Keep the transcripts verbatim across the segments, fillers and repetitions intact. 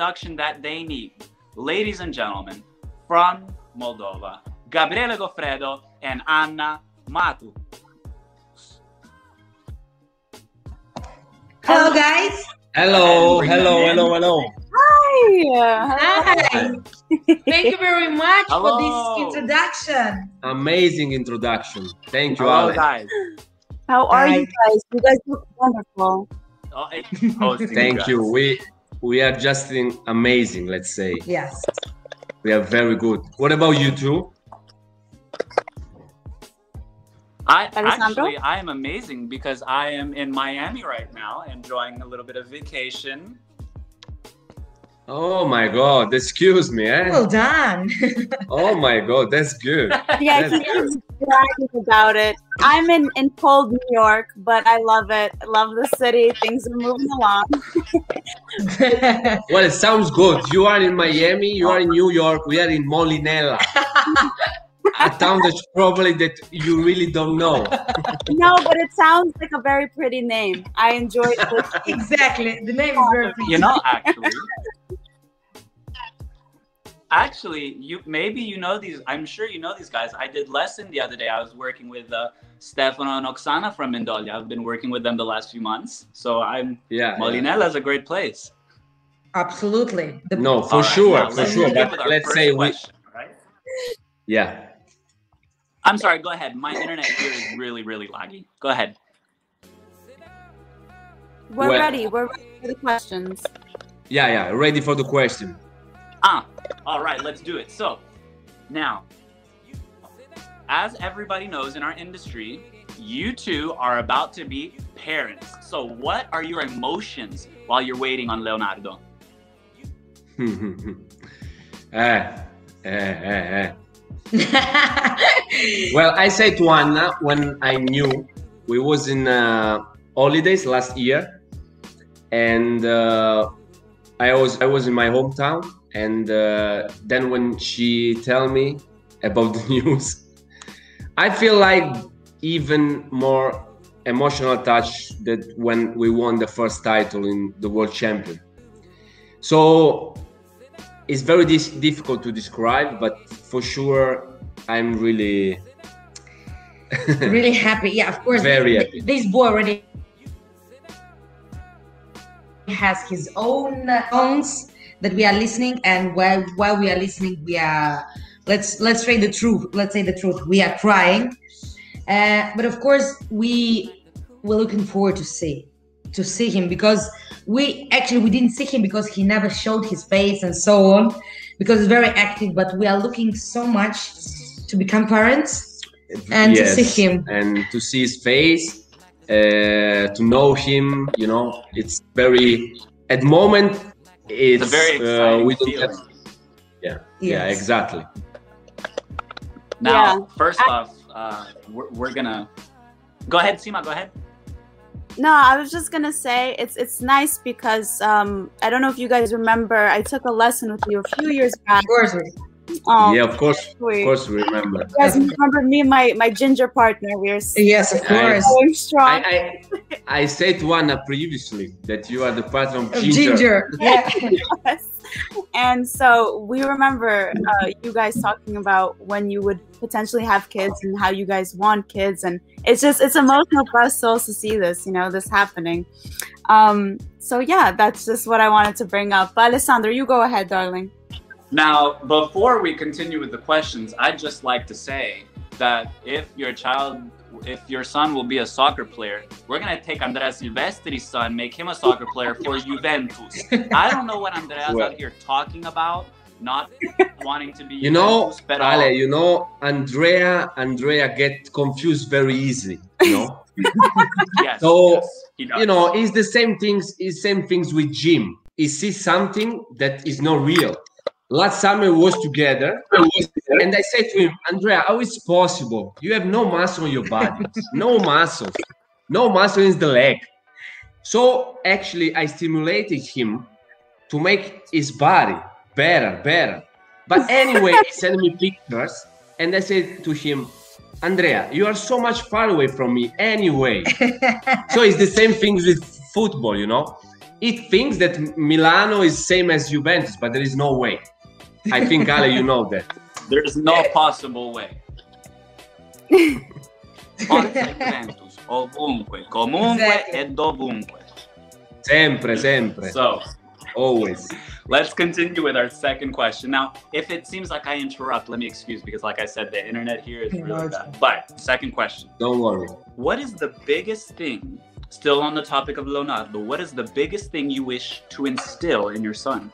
introduction that they need. Ladies and gentlemen, from Moldova, Gabriele Goffredo and Anna Matu. Hello, guys. Hello, hello, hello, hello. Hi. Hi. Thank you very much hello. for this introduction. Amazing introduction. Thank you, hello, Alex. Guys. How are Hi. you guys? You guys look wonderful. Oh, thank guys. you. We we are just in amazing, let's say. Yes. We are very good. What about you two? I Alessandro? actually I am amazing because I am in Miami right now, enjoying a little bit of vacation. Oh my God! Excuse me, eh? Well done. Oh my God, that's good. Yeah, that's he good. is bragging about it. I'm in in cold New York, but I love it. I love the city. Things are moving along. Well, it sounds good. You are in Miami. You are in New York. We are in Molinella. A town that's probably that you really don't know. No, but it sounds like a very pretty name. I enjoyed it. Exactly. The name is very pretty. You know, actually. Actually, you maybe you know these. I'm sure you know these guys. I did lesson the other day. I was working with uh, Stefano and Oksana from Mendolia. I've been working with them the last few months. So I'm yeah. Molinella is yeah. a great place. Absolutely. The no, for right, sure, no, for sure. But let's say question, we. Right? Yeah. I'm sorry. Go ahead. My internet here is really, really laggy. Go ahead. We're well, ready. We're ready for the questions. Yeah, yeah. Ready for the question. Ah, all right, let's do it. So now, as everybody knows in our industry, you two are about to be parents. So what are your emotions while you're waiting on Leonardo? eh, eh, eh, eh. Well, I said to Anna when I knew we was in uh, holidays last year, and uh, I was I was in my hometown. And uh, then when she tell me about the news, I feel like even more emotional touch that when we won the first title in the World Champion. So it's very difficult to describe, but for sure I'm really, really happy. Yeah, of course. Very happy. This boy already has his own songs that we are listening, and while while we are listening, we are let's let's say the truth. Let's say the truth. We are crying, uh, but of course we were looking forward to see to see him, because we actually we didn't see him because he never showed his face and so on, because he's very active. But we are looking so much to become parents and yes, to see him and to see his face, uh, to know him. You know, it's very at the moment. It's, it's a very exciting uh, we don't have, yeah, yes. yeah, exactly. Now, yeah. first I, off, uh, we're, we're gonna go ahead, Sima. Go ahead. No, I was just gonna say it's it's nice because um, I don't know if you guys remember, I took a lesson with you a few years back. Of course. Um, yeah, of course, we, of course, we remember. You guys remember me, my my ginger partner. We are yes, of course. I, strong. I, I, I said to Anna previously that you are the partner of ginger. Ginger, yeah. Yes. And so we remember uh, you guys talking about when you would potentially have kids and how you guys want kids, and it's just it's emotional for us souls to see this, you know, this happening. Um, so yeah, that's just what I wanted to bring up. But Alessandro, you go ahead, darling. Now, before we continue with the questions, I'd just like to say that if your child, if your son will be a soccer player, we're going to take Andrea Silvestri's son, make him a soccer player for Juventus. I don't know what Andrea's well, out here talking about, not wanting to be You Juventus, know, Ale, you know, Andrea, Andrea get confused very easily, you know? Yes, so, yes, you know, it's the same things, it's same things with Jim. He sees something that is not real. Last summer we was together, and I said to him, Andrea, how is possible? You have no muscle on your body, no muscles, no muscle in the leg. So actually I stimulated him to make his body better, better. But anyway, he sent me pictures, and I said to him, Andrea, you are so much far away from me anyway. So it's the same thing with football, you know? it thinks that Milano is same as Juventus, but there is no way. I think, Ale, you know that. There's no possible way. Forza Juventus, ovunque, comunque, exactly. E dovunque. Sempre, sempre. So, always. Let's continue with our second question. Now, if it seems like I interrupt, let me excuse, because like I said, the internet here is really bad. But, second question. Don't worry. What is the biggest thing, still on the topic of Leonardo, what is the biggest thing you wish to instill in your son?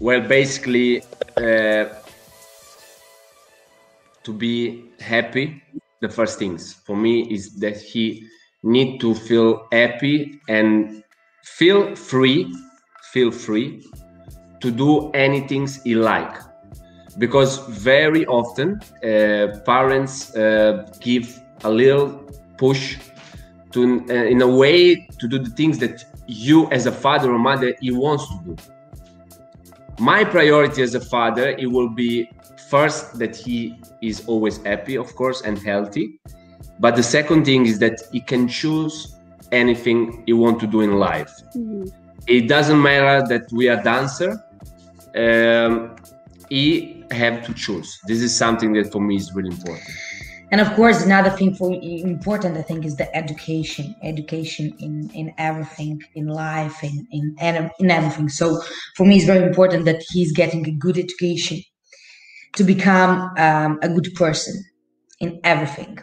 Well, basically, uh, to be happy, the first things for me is that he need to feel happy and feel free, feel free to do anything he like. Because very often uh, parents uh, give a little push to, uh, in a way, to do the things that you as a father or mother, he wants to do. My priority as a father, it will be first that he is always happy, of course, and healthy. But the second thing is that he can choose anything he wants to do in life. Mm-hmm. It doesn't matter that we are dancer, um, he have to choose. This is something that for me is really important. And of course, another thing for important, I think, is the education, education in, in everything, in life, in, in, in everything. So for me, it's very important that he's getting a good education to become um, a good person in everything.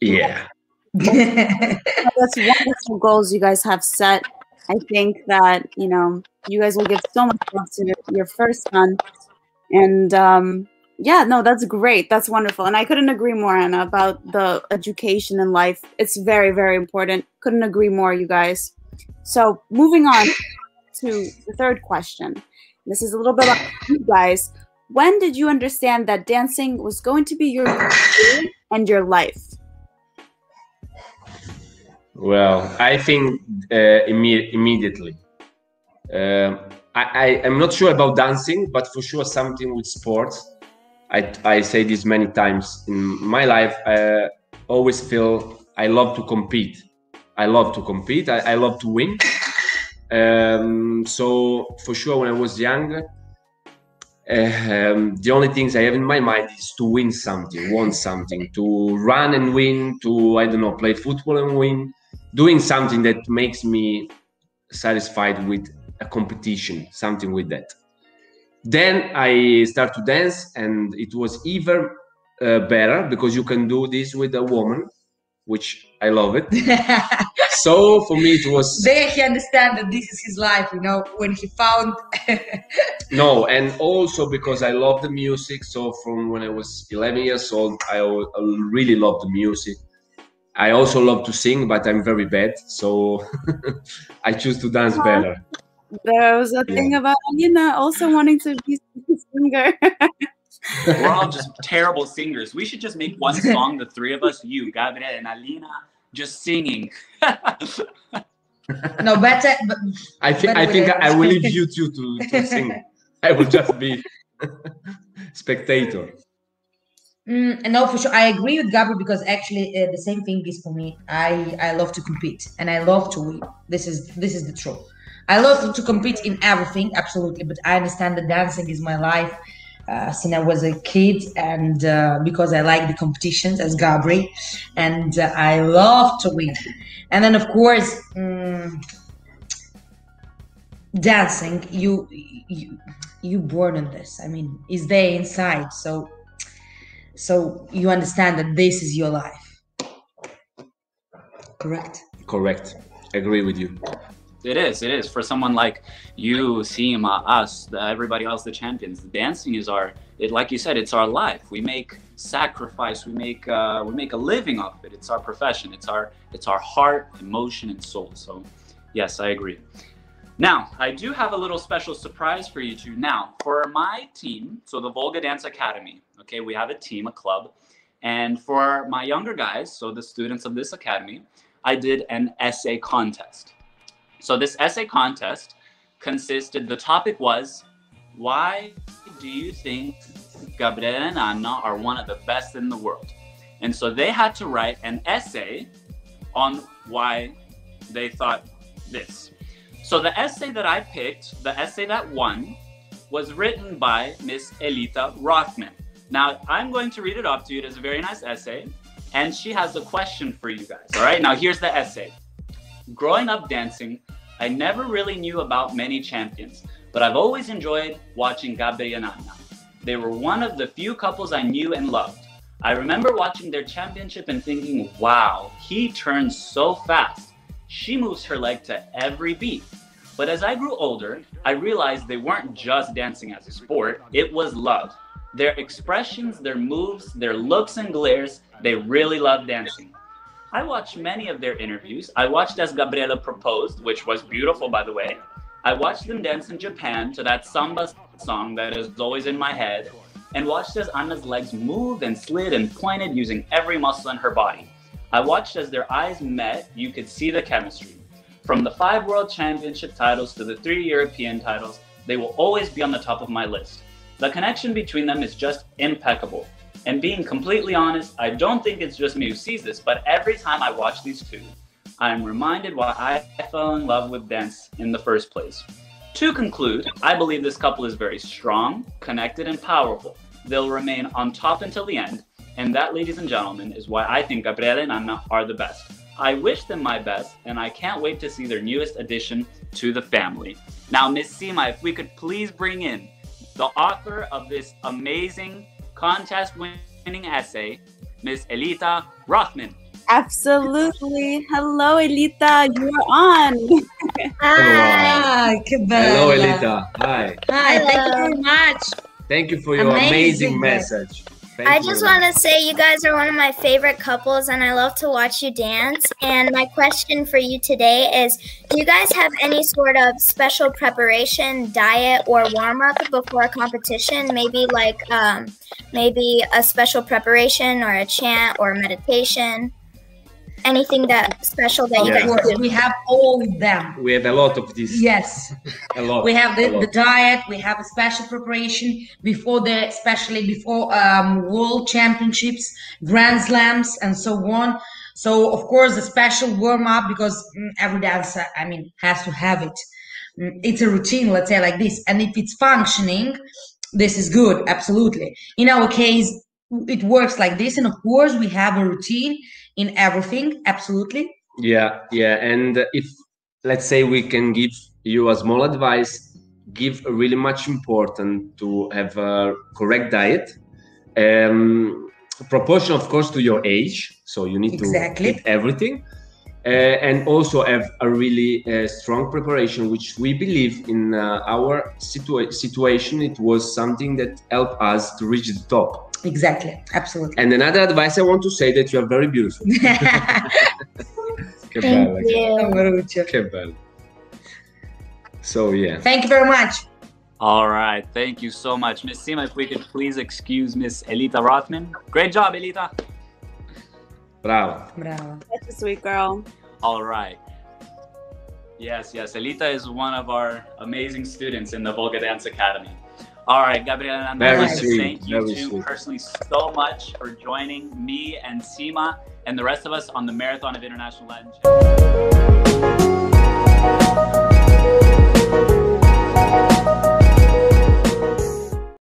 Yeah. That's wonderful goals you guys have set. I think that, you know, you guys will give so much love to your first son. And, um, yeah, no, that's great. That's wonderful. And I couldn't agree more, Anna, about the education in life. It's very, very important. Couldn't agree more, you guys. So moving on to the third question. This is a little bit about you guys. When did you understand that dancing was going to be your career and your life? Well, I think uh, imme immediately. Uh, I, I, I'm not sure about dancing, but for sure something with sports. I, I say this many times in my life, I always feel I love to compete. I love to compete, I, I love to win. Um, so for sure when I was young, uh, um, the only things I have in my mind is to win something, want something, to run and win, to, I don't know, play football and win, doing something that makes me satisfied with a competition, something with that. Then I start to dance, and it was even uh, better because you can do this with a woman, which I love it. So for me it was... There he understands that this is his life, you know, when he found... No, and also because I love the music. So from when I was eleven years old, I, I really loved the music. I also love to sing, but I'm very bad. So I choose to dance better. There was a thing about Alina also wanting to be a singer. We're all just terrible singers. We should just make one song, the three of us, you, Gabriele, and Alina, just singing. No, better. But, I think I think I, I will leave you two to, to sing. I will just be spectator. Mm, no, for sure. I agree with Gabriele because actually uh, the same thing is for me. I, I love to compete and I love to win. This is, this is the truth. I love to compete in everything, absolutely, but I understand that dancing is my life uh, since I was a kid, and uh, because I like the competitions, as Gabri, and uh, I love to win. And then, of course, um, dancing, you, you, you're born in this. I mean, it's there inside, so, so you understand that this is your life. Correct? Correct. I agree with you. It is, it is. For someone like you, Sima, us, the, everybody else, the champions, the dancing is our, it, like you said, it's our life. We make sacrifice, we make uh, we make a living off it. It's our profession, it's our, it's our heart, emotion, and soul. So yes, I agree. Now, I do have a little special surprise for you two. Now, for my team, so the Volga Dance Academy, okay, we have a team, a club. And for my younger guys, so the students of this academy, I did an essay contest. So this essay contest consisted, the topic was, why do you think Gabriele and Anna are one of the best in the world? And so they had to write an essay on why they thought this. So the essay that I picked, the essay that won, was written by Miss Elita Rothman. Now, I'm going to read it up to you. It is a very nice essay. And she has a question for you guys, all right? Now, here's the essay. Growing up dancing, I never really knew about many champions, but I've always enjoyed watching Gabri and Anna. They were one of the few couples I knew and loved. I remember watching their championship and thinking, wow, he turns so fast. She moves her leg to every beat. But as I grew older, I realized they weren't just dancing as a sport, it was love. Their expressions, their moves, their looks and glares, they really love dancing. I watched many of their interviews. I watched as Gabriela proposed, which was beautiful, by the way. I watched them dance in Japan to that samba song that is always in my head, and watched as Anna's legs moved and slid and pointed using every muscle in her body. I watched as their eyes met, you could see the chemistry. From the five World Championship titles to the three European titles, they will always be on the top of my list. The connection between them is just impeccable. And being completely honest, I don't think it's just me who sees this, but every time I watch these two, I'm reminded why I fell in love with dance in the first place. To conclude, I believe this couple is very strong, connected, and powerful. They'll remain on top until the end, and that, ladies and gentlemen, is why I think Gabriele and Anna are the best. I wish them my best, and I can't wait to see their newest addition to the family. Now, Miss Sima, if we could please bring in the author of this amazing contest-winning essay, Miss Elita Rothman. Absolutely. Hello, Elita. You're on. Hi. Hello, Elita. Hi. Hi. Hello. Thank you very much. Thank you for your amazing, amazing message. Thank I you. just want to say you guys are one of my favorite couples, and I love to watch you dance. And my question for you today is, do you guys have any sort of special preparation, diet, or warm-up before a competition? Maybe like um, maybe a special preparation or a chant or meditation? Anything that special that yes. you guys do? We have all of them. We have a lot of this. Yes. a lot. We have the, lot. the diet. We have a special preparation before the, especially before um, world championships, grand slams, and so on. So, of course, a special warm up because mm, every dancer, I mean, has to have it. Mm, it's a routine, let's say like this. And if it's functioning, this is good. Absolutely. In our case, it works like this. And of course, we have a routine in everything, absolutely. Yeah, yeah. And if, let's say, we can give you a small advice, give really much important to have a correct diet, um, proportion, of course, to your age. So you need exactly. to eat everything. Uh, and also have a really uh, strong preparation, which we believe in uh, our situa- situation, it was something that helped us to reach the top. Exactly, absolutely. And another advice I want to say that you are very beautiful. Che bella. Thank you. Che bella. So yeah. Thank you very much. All right, thank you so much, Miss Sima. If we could please excuse Miss Elita Rothman. Great job, Elita. Bravo. Bravo. That's a sweet girl. All right. Yes, yes. Elita is one of our amazing students in the Volga Dance Academy. All right, Gabriela, and Andrea, I'd like to thank you two sweet. personally so much for joining me and Sima and the rest of us on the Marathon of International Legends.